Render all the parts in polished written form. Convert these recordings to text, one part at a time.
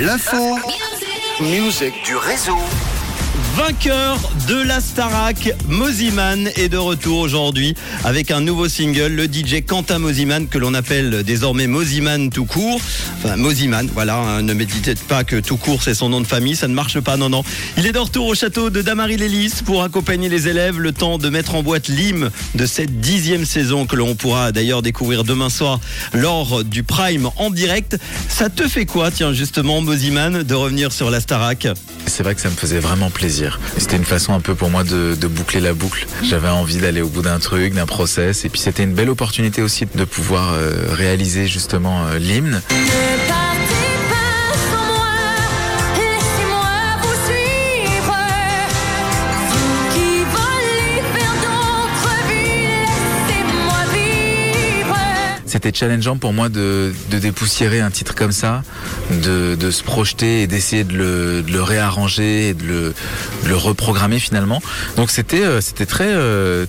L'info musique du réseau. Vainqueur de la Starac, Mosimann est de retour aujourd'hui avec un nouveau single. Le DJ Quentin Mosimann, que l'on appelle désormais Mosimann tout court. Enfin, Mosimann, voilà, hein, ne méditez pas que tout court c'est son nom de famille, ça ne marche pas, non, non. Il est de retour au château de Damarie Lélis pour accompagner les élèves, le temps de mettre en boîte l'hymne de cette 10e saison que l'on pourra d'ailleurs découvrir demain soir lors du Prime en direct. Ça te fait quoi, tiens, justement, Mosimann, de revenir sur la Starac ? C'est vrai que ça me faisait vraiment plaisir. C'était une façon un peu pour moi de boucler la boucle. J'avais envie d'aller au bout d'un truc, d'un process. Et puis c'était une belle opportunité aussi de pouvoir réaliser justement l'hymne. C'était challengeant pour moi de dépoussiérer un titre comme ça, de se projeter et d'essayer de le réarranger et de le reprogrammer finalement. Donc c'était très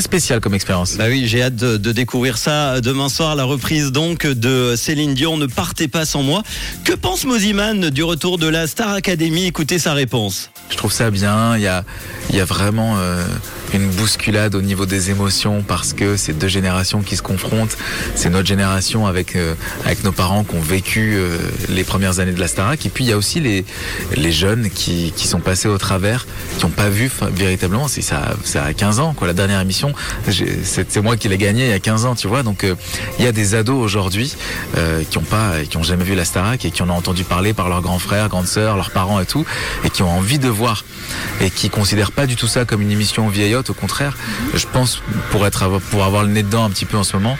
spécial comme expérience. Bah oui, j'ai hâte de découvrir ça demain soir, la reprise donc de Céline Dion, Ne partez pas sans moi. Que pense Mosimann du retour de la Star Academy ? Écoutez sa réponse. Je trouve ça bien, il y a vraiment une bousculade au niveau des émotions parce que c'est deux générations qui se confrontent. C'est notre génération avec nos parents qui ont vécu les premières années de la Starac, et puis il y a aussi les jeunes qui sont passés au travers, qui n'ont pas vu véritablement. C'est ça a 15 ans quoi, la dernière émission, c'est moi qui l'ai gagnée il y a 15 ans, tu vois. Donc il y a des ados aujourd'hui qui n'ont jamais vu la Starac et qui en ont entendu parler par leurs grands frères, grandes sœurs, leurs parents et tout, et qui ont envie de voir et qui considèrent pas du tout ça comme une émission vieillotte. Au contraire, je pense pour avoir le nez dedans un petit peu en ce moment,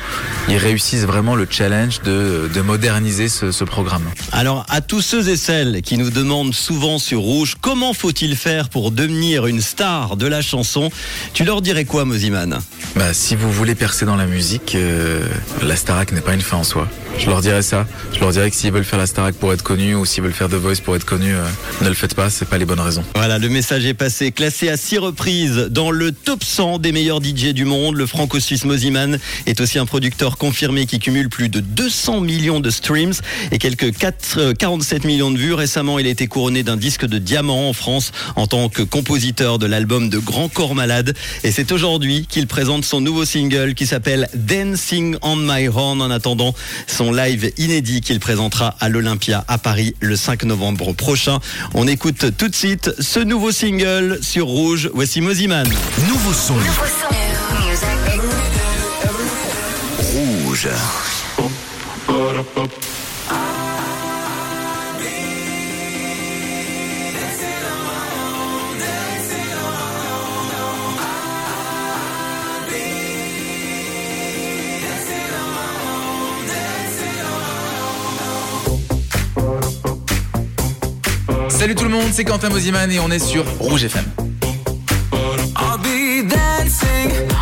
ils réussissent vraiment le challenge de moderniser ce programme. Alors à tous ceux et celles qui nous demandent souvent sur Rouge comment faut-il faire pour devenir une star de la chanson, tu leur dirais quoi, Mosimann ? Bah, si vous voulez percer dans la musique, la Starac n'est pas une fin en soi. Je leur dirais ça. Je leur dirais que s'ils veulent faire la Starac pour être connus ou s'ils veulent faire The Voice pour être connus, ne le faites pas, c'est pas les bonnes raisons. Voilà, le message est passé. Classé à 6 reprises dans le top 100 des meilleurs DJ du monde, le franco-suisse Mosimann est aussi un producteur confirmé qui cumule plus de 200 millions de streams et quelques 47 millions de vues. Récemment, il a été couronné d'un disque de diamant en France en tant que compositeur de l'album de Grand Corps Malade. Et c'est aujourd'hui qu'il présente son nouveau single qui s'appelle Dancing on my horn. En attendant, son live inédit qu'il présentera à l'Olympia à Paris le 5 novembre prochain. On écoute tout de suite ce nouveau single sur Rouge. Voici Mosimann. Nouveau son. Rouge. Salut tout le monde, c'est Quentin Mosimann et on est sur Rouge FM. I'll be dancing.